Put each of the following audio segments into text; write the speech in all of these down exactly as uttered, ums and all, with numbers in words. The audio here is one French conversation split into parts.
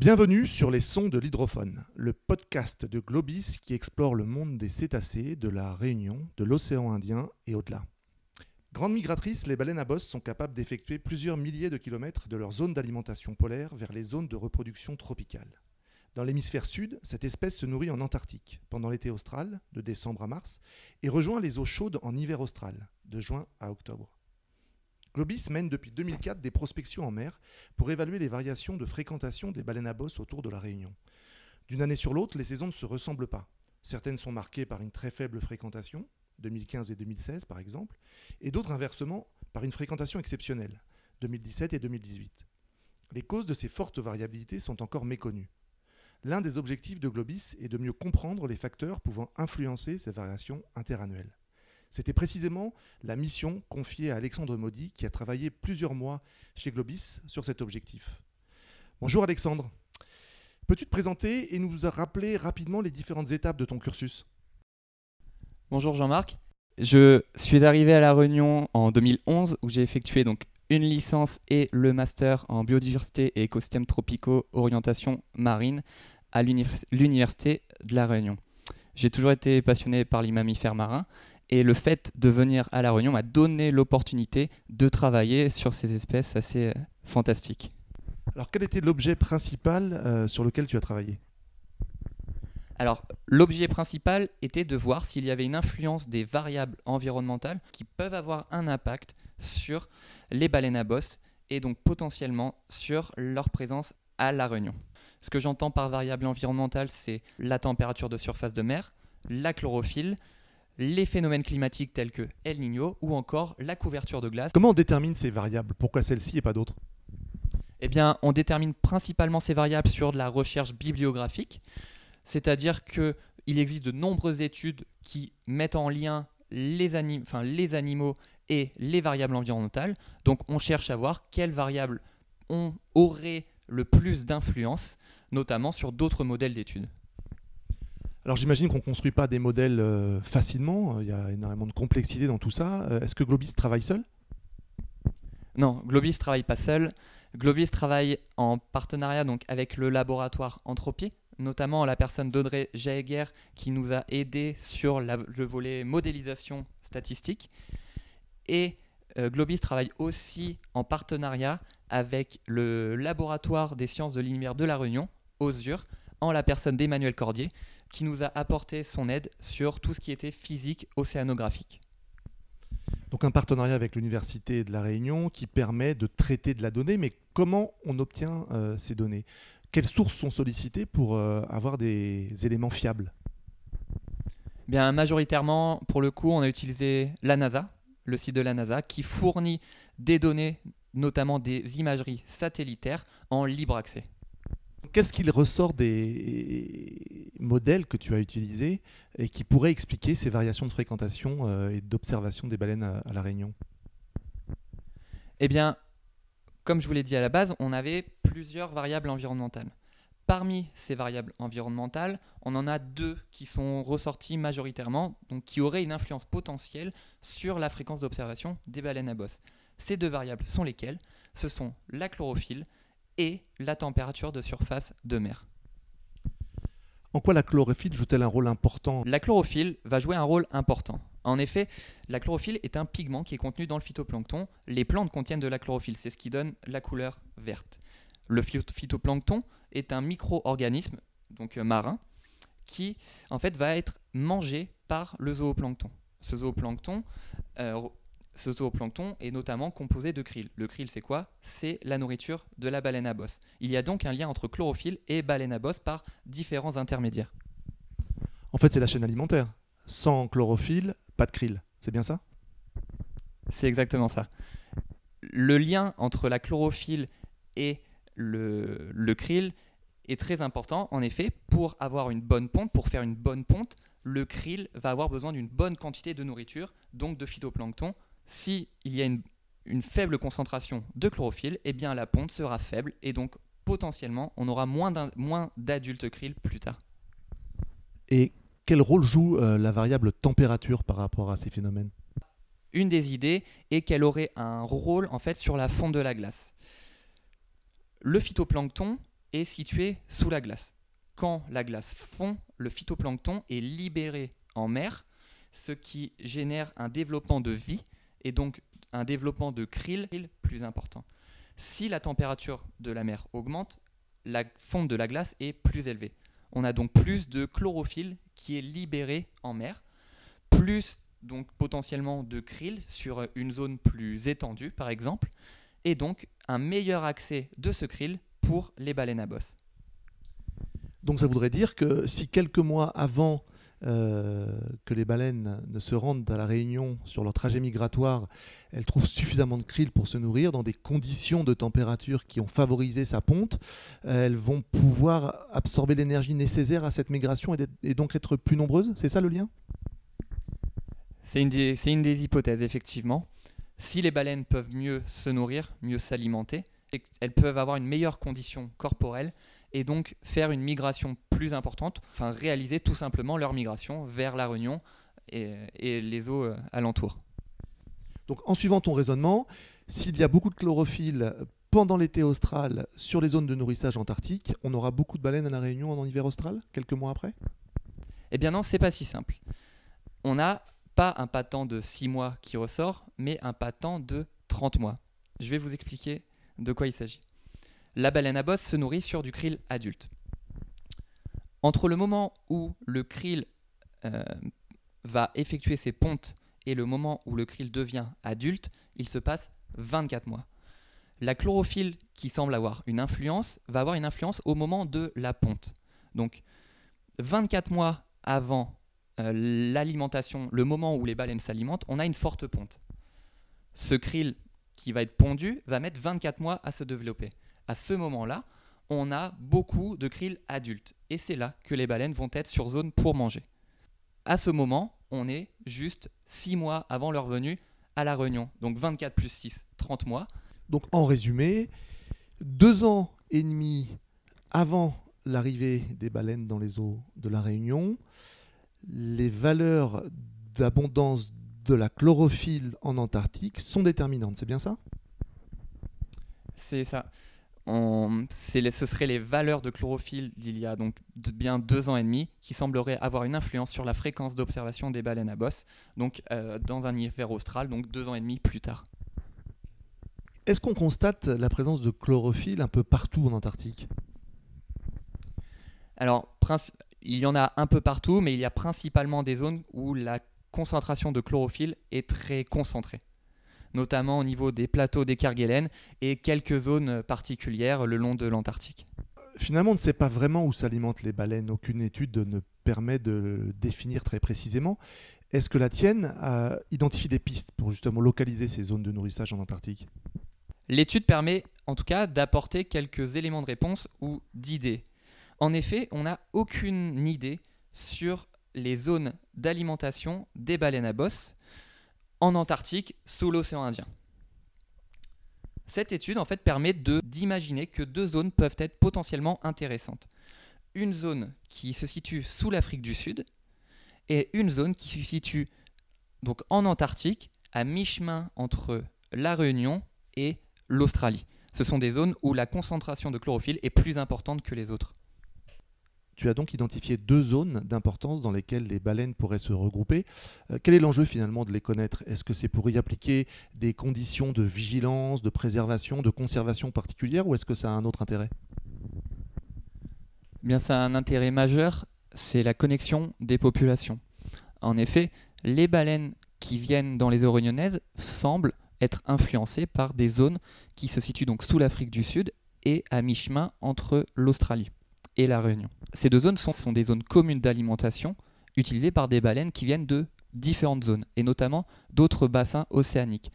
Bienvenue sur les sons de l'hydrophone, le podcast de Globice qui explore le monde des cétacés, de la Réunion, de l'océan Indien et au-delà. Grandes migratrices, les baleines à bosse sont capables d'effectuer plusieurs milliers de kilomètres de leur zone d'alimentation polaire vers les zones de reproduction tropicale. Dans l'hémisphère sud, cette espèce se nourrit en Antarctique, pendant l'été austral, de décembre à mars, et rejoint les eaux chaudes en hiver austral, de juin à octobre. Globice mène depuis deux mille quatre des prospections en mer pour évaluer les variations de fréquentation des baleines à bosse autour de la Réunion. D'une année sur l'autre, les saisons ne se ressemblent pas. Certaines sont marquées par une très faible fréquentation, deux mille quinze et deux mille seize par exemple, et d'autres inversement par une fréquentation exceptionnelle, deux mille dix-sept et deux mille dix-huit. Les causes de ces fortes variabilités sont encore méconnues. L'un des objectifs de Globice est de mieux comprendre les facteurs pouvant influencer ces variations interannuelles. C'était précisément la mission confiée à Alexandre Modi qui a travaillé plusieurs mois chez Globice sur cet objectif. Bonjour Alexandre, peux-tu te présenter et nous rappeler rapidement les différentes étapes de ton cursus ? Bonjour Jean-Marc, je suis arrivé à La Réunion en deux mille onze où j'ai effectué donc une licence et le master en biodiversité et écosystèmes tropicaux orientation marine à l'univers- l'université de La Réunion. J'ai toujours été passionné par les mammifères marins. Et le fait de venir à La Réunion m'a donné l'opportunité de travailler sur ces espèces assez fantastiques. Alors, quel était l'objet principal euh, sur lequel tu as travaillé ? Alors, l'objet principal était de voir s'il y avait une influence des variables environnementales qui peuvent avoir un impact sur les baleines à bosse et donc potentiellement sur leur présence à La Réunion. Ce que j'entends par variable environnementale, c'est la température de surface de mer, la chlorophylle, les phénomènes climatiques tels que El Nino ou encore la couverture de glace. Comment on détermine ces variables ? Pourquoi celles-ci et pas d'autres ? Eh bien, on détermine principalement ces variables sur de la recherche bibliographique, c'est-à-dire qu'il existe de nombreuses études qui mettent en lien les, anim- enfin, les animaux et les variables environnementales. Donc, on cherche à voir quelles variables ont, auraient le plus d'influence, notamment sur d'autres modèles d'études. Alors j'imagine qu'on ne construit pas des modèles euh, facilement, il y a énormément de complexité dans tout ça. Euh, est-ce que Globice travaille seul ? Non, Globice ne travaille pas seul. Globice travaille en partenariat donc, avec le laboratoire Entropie, notamment la personne d'Audrey Jaeger qui nous a aidés sur la, le volet modélisation statistique. Et euh, Globice travaille aussi en partenariat avec le laboratoire des sciences de l'univers de La Réunion, O Z U R, en la personne d'Emmanuel Cordier, qui nous a apporté son aide sur tout ce qui était physique océanographique. Donc un partenariat avec l'Université de La Réunion qui permet de traiter de la donnée, mais comment on obtient euh, ces données ? Quelles sources sont sollicitées pour euh, avoir des éléments fiables ? Bien, majoritairement, pour le coup, on a utilisé la NASA, le site de la NASA, qui fournit des données, notamment des imageries satellitaires, en libre accès. Qu'est-ce qu'il ressort des modèles que tu as utilisés et qui pourraient expliquer ces variations de fréquentation et d'observation des baleines à La Réunion ? Eh bien, comme je vous l'ai dit à la base, on avait plusieurs variables environnementales. Parmi ces variables environnementales, on en a deux qui sont ressorties majoritairement, donc qui auraient une influence potentielle sur la fréquence d'observation des baleines à bosse. Ces deux variables sont lesquelles ? Ce sont la chlorophylle et la température de surface de mer. En quoi la chlorophylle joue-t-elle un rôle important ? La chlorophylle va jouer un rôle important. En effet, la chlorophylle est un pigment qui est contenu dans le phytoplancton. Les plantes contiennent de la chlorophylle, c'est ce qui donne la couleur verte. Le phytoplancton est un micro-organisme, donc marin, qui en fait va être mangé par le zooplancton. Ce zooplancton euh, Ce zooplancton est notamment composé de krill. Le krill, c'est quoi ? C'est la nourriture de la baleine à bosse. Il y a donc un lien entre chlorophylle et baleine à bosse par différents intermédiaires. En fait, c'est la chaîne alimentaire. Sans chlorophylle, pas de krill. C'est bien ça ? C'est exactement ça. Le lien entre la chlorophylle et le, le krill est très important. En effet, pour avoir une bonne ponte, pour faire une bonne ponte, le krill va avoir besoin d'une bonne quantité de nourriture, donc de phytoplancton. S'il y a une, une faible concentration de chlorophylle, eh bien la ponte sera faible et donc potentiellement on aura moins, moins d'adultes krill plus tard. Et quel rôle joue euh, la variable température par rapport à ces phénomènes ? Une des idées est qu'elle aurait un rôle en fait sur la fonte de la glace. Le phytoplancton est situé sous la glace. Quand la glace fond, le phytoplancton est libéré en mer, ce qui génère un développement de vie et donc un développement de krill plus important. Si la température de la mer augmente, la fonte de la glace est plus élevée. On a donc plus de chlorophylle qui est libéré en mer, plus donc potentiellement de krill sur une zone plus étendue par exemple, et donc un meilleur accès de ce krill pour les baleines à bosse. Donc ça voudrait dire que si quelques mois avant Euh, que les baleines ne se rendent à La Réunion sur leur trajet migratoire, elles trouvent suffisamment de krill pour se nourrir dans des conditions de température qui ont favorisé sa ponte, elles vont pouvoir absorber l'énergie nécessaire à cette migration et, et donc être plus nombreuses. C'est ça le lien ? C'est une des, c'est une des hypothèses, effectivement. Si les baleines peuvent mieux se nourrir, mieux s'alimenter, elles peuvent avoir une meilleure condition corporelle et donc faire une migration plus importante, enfin réaliser tout simplement leur migration vers La Réunion et, et les eaux alentours. Donc en suivant ton raisonnement, s'il y a beaucoup de chlorophylle pendant l'été austral sur les zones de nourrissage antarctique, on aura beaucoup de baleines à La Réunion en hiver austral, quelques mois après ? Eh bien non, c'est pas si simple. On n'a pas un patent de six mois qui ressort, mais un patent de trente mois. Je vais vous expliquer de quoi il s'agit. La baleine à bosse se nourrit sur du krill adulte. Entre le moment où le krill euh, va effectuer ses pontes et le moment où le krill devient adulte, il se passe vingt-quatre mois. La chlorophylle, qui semble avoir une influence, va avoir une influence au moment de la ponte. Donc vingt-quatre mois avant euh, l'alimentation, le moment où les baleines s'alimentent, on a une forte ponte. Ce krill qui va être pondu va mettre vingt-quatre mois à se développer. À ce moment-là, on a beaucoup de krill adultes. Et c'est là que les baleines vont être sur zone pour manger. À ce moment, on est juste six mois avant leur venue à La Réunion. Donc vingt-quatre plus six, trente mois. Donc en résumé, deux ans et demi avant l'arrivée des baleines dans les eaux de La Réunion, les valeurs d'abondance de la chlorophylle en Antarctique sont déterminantes. C'est bien ça ? C'est ça. On, c'est les, ce seraient les valeurs de chlorophylle d'il y a donc de, bien deux ans et demi qui sembleraient avoir une influence sur la fréquence d'observation des baleines à bosse, donc euh, dans un hiver austral, donc deux ans et demi plus tard. Est-ce qu'on constate la présence de chlorophylle un peu partout en Antarctique ? Alors, princi- il y en a un peu partout, mais il y a principalement des zones où la concentration de chlorophylle est très concentrée, notamment au niveau des plateaux des Kerguelen et quelques zones particulières le long de l'Antarctique. Finalement, on ne sait pas vraiment où s'alimentent les baleines. Aucune étude ne permet de définir très précisément. Est-ce que la tienne euh, identifie des pistes pour justement localiser ces zones de nourrissage en Antarctique ? L'étude permet en tout cas d'apporter quelques éléments de réponse ou d'idées. En effet, on n'a aucune idée sur les zones d'alimentation des baleines à bosse en Antarctique, sous l'océan Indien. Cette étude en fait, permet de, d'imaginer que deux zones peuvent être potentiellement intéressantes. Une zone qui se situe sous l'Afrique du Sud et une zone qui se situe donc, en Antarctique, à mi-chemin entre La Réunion et l'Australie. Ce sont des zones où la concentration de chlorophylle est plus importante que les autres. Tu as donc identifié deux zones d'importance dans lesquelles les baleines pourraient se regrouper. Euh, quel est l'enjeu finalement de les connaître ? Est-ce que c'est pour y appliquer des conditions de vigilance, de préservation, de conservation particulières ou est-ce que ça a un autre intérêt ? Bien, ça a un intérêt majeur, c'est la connexion des populations. En effet, les baleines qui viennent dans les eaux réunionnaises semblent être influencées par des zones qui se situent donc sous l'Afrique du Sud et à mi-chemin entre l'Australie et La Réunion. Ces deux zones sont, sont des zones communes d'alimentation utilisées par des baleines qui viennent de différentes zones et notamment d'autres bassins océaniques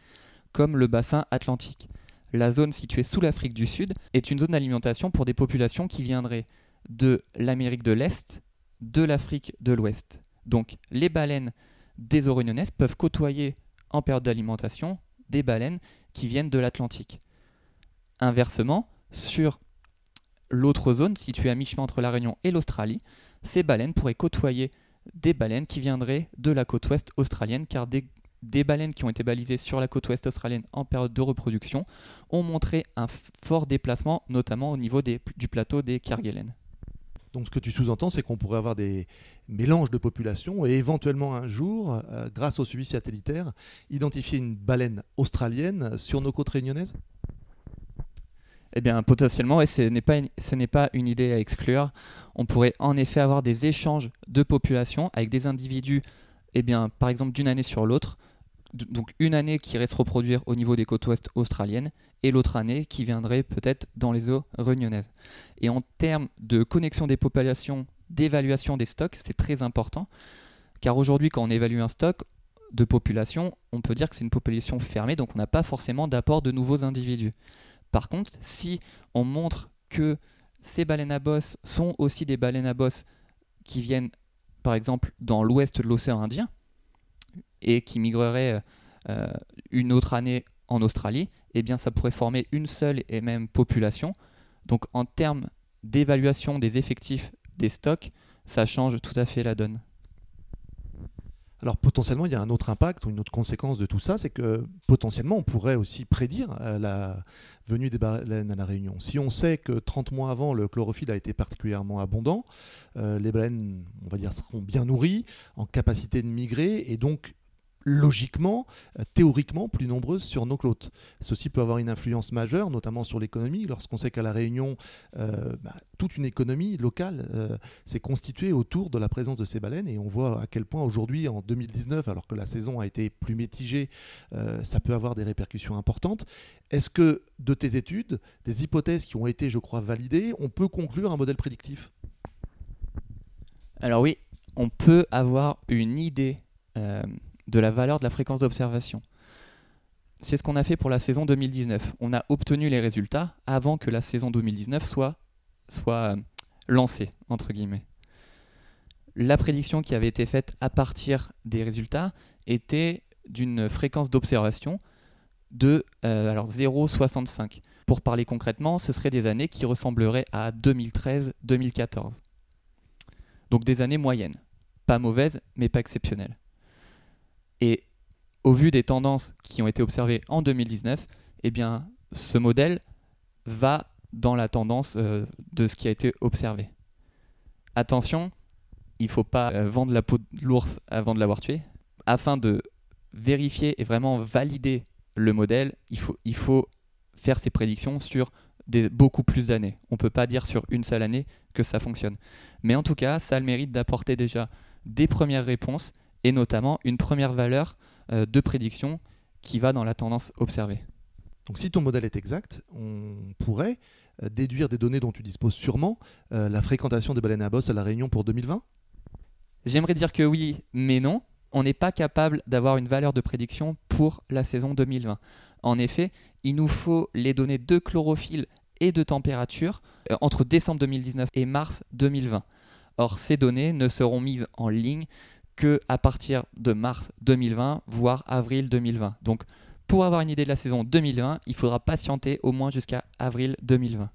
comme le bassin atlantique. La zone située sous l'Afrique du Sud est une zone d'alimentation pour des populations qui viendraient de l'Amérique de l'Est, de l'Afrique de l'Ouest. Donc les baleines des eaux réunionnaises peuvent côtoyer en période d'alimentation des baleines qui viennent de l'Atlantique. Inversement, sur l'autre zone, située à mi-chemin entre La Réunion et l'Australie, ces baleines pourraient côtoyer des baleines qui viendraient de la côte ouest australienne car des, des baleines qui ont été balisées sur la côte ouest australienne en période de reproduction ont montré un fort déplacement, notamment au niveau des, du plateau des Kerguelen. Donc ce que tu sous-entends, c'est qu'on pourrait avoir des mélanges de populations et éventuellement un jour, euh, grâce au suivi satellitaire, identifier une baleine australienne sur nos côtes réunionnaises ? Eh bien, potentiellement, et ce n'est pas une, ce n'est pas une idée à exclure. On pourrait en effet avoir des échanges de populations avec des individus, eh bien, par exemple, d'une année sur l'autre. Donc une année qui irait se reproduire au niveau des côtes ouest australiennes et l'autre année qui viendrait peut-être dans les eaux réunionnaises. Et en termes de connexion des populations, d'évaluation des stocks, c'est très important, car aujourd'hui quand on évalue un stock de population, on peut dire que c'est une population fermée, donc on n'a pas forcément d'apport de nouveaux individus. Par contre, si on montre que ces baleines à bosse sont aussi des baleines à bosse qui viennent par exemple dans l'ouest de l'océan Indien, et qui migrerait euh, une autre année en Australie, eh bien ça pourrait former une seule et même population. Donc en termes d'évaluation des effectifs des stocks, ça change tout à fait la donne. Alors potentiellement, il y a un autre impact ou une autre conséquence de tout ça, c'est que potentiellement, on pourrait aussi prédire euh, la venue des baleines à La Réunion. Si on sait que trente mois avant, le chlorophylle a été particulièrement abondant, euh, les baleines, on va dire, seront bien nourries, en capacité de migrer, et donc logiquement, euh, théoriquement, plus nombreuses sur nos côtes. Ceci peut avoir une influence majeure, notamment sur l'économie, lorsqu'on sait qu'à La Réunion, euh, bah, toute une économie locale euh, s'est constituée autour de la présence de ces baleines, et on voit à quel point aujourd'hui, en deux mille dix-neuf, alors que la saison a été plus mitigée, euh, ça peut avoir des répercussions importantes. Est-ce que, de tes études, des hypothèses qui ont été, je crois, validées, on peut conclure un modèle prédictif ? Alors oui, on peut avoir une idée euh, de la valeur de la fréquence d'observation. C'est ce qu'on a fait pour la saison deux mille dix-neuf. On a obtenu les résultats avant que la saison deux mille dix-neuf soit soit euh, lancé, entre guillemets. La prédiction qui avait été faite à partir des résultats était d'une fréquence d'observation de euh, alors zéro virgule soixante-cinq. Pour parler concrètement, ce serait des années qui ressembleraient à deux mille treize deux mille quatorze. Donc des années moyennes. Pas mauvaises, mais pas exceptionnelles. Et au vu des tendances qui ont été observées en deux mille dix-neuf, eh bien, ce modèle va dans la tendance euh, de ce qui a été observé. Attention, il ne faut pas euh, vendre la peau de l'ours avant de l'avoir tué. Afin de vérifier et vraiment valider le modèle, il faut, il faut faire ses prédictions sur des, beaucoup plus d'années. On ne peut pas dire sur une seule année que ça fonctionne. Mais en tout cas, ça a le mérite d'apporter déjà des premières réponses et notamment une première valeur euh, de prédiction qui va dans la tendance observée. Donc si ton modèle est exact, on pourrait déduire des données dont tu disposes sûrement euh, la fréquentation des baleines à bosse à La Réunion pour deux mille vingt ? J'aimerais dire que oui, mais non. On n'est pas capable d'avoir une valeur de prédiction pour la saison deux mille vingt. En effet, il nous faut les données de chlorophylle et de température euh, entre décembre deux mille dix-neuf et mars deux mille vingt. Or, ces données ne seront mises en ligne qu'à partir de mars deux mille vingt, voire avril deux mille vingt. Donc, pour avoir une idée de la saison deux mille vingt, il faudra patienter au moins jusqu'à avril deux mille vingt.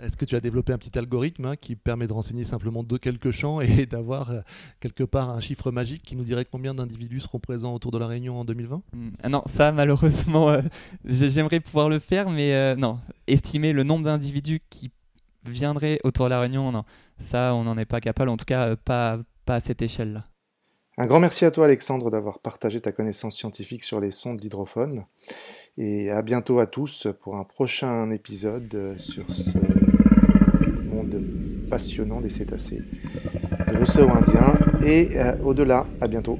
Est-ce que tu as développé un petit algorithme hein, qui permet de renseigner simplement de quelques champs et d'avoir euh, quelque part un chiffre magique qui nous dirait combien d'individus seront présents autour de La Réunion en deux mille vingt ? mmh. ah Non, ça malheureusement, euh, j'aimerais pouvoir le faire, mais euh, non. Estimer le nombre d'individus qui viendraient autour de La Réunion, non. Ça, on n'en est pas capable, en tout cas euh, pas, pas à cette échelle-là. Un grand merci à toi Alexandre d'avoir partagé ta connaissance scientifique sur les sondes d'hydrophone et à bientôt à tous pour un prochain épisode sur ce monde passionnant des cétacés, de l'océan Indien et euh, au-delà. À bientôt.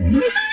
Mmh.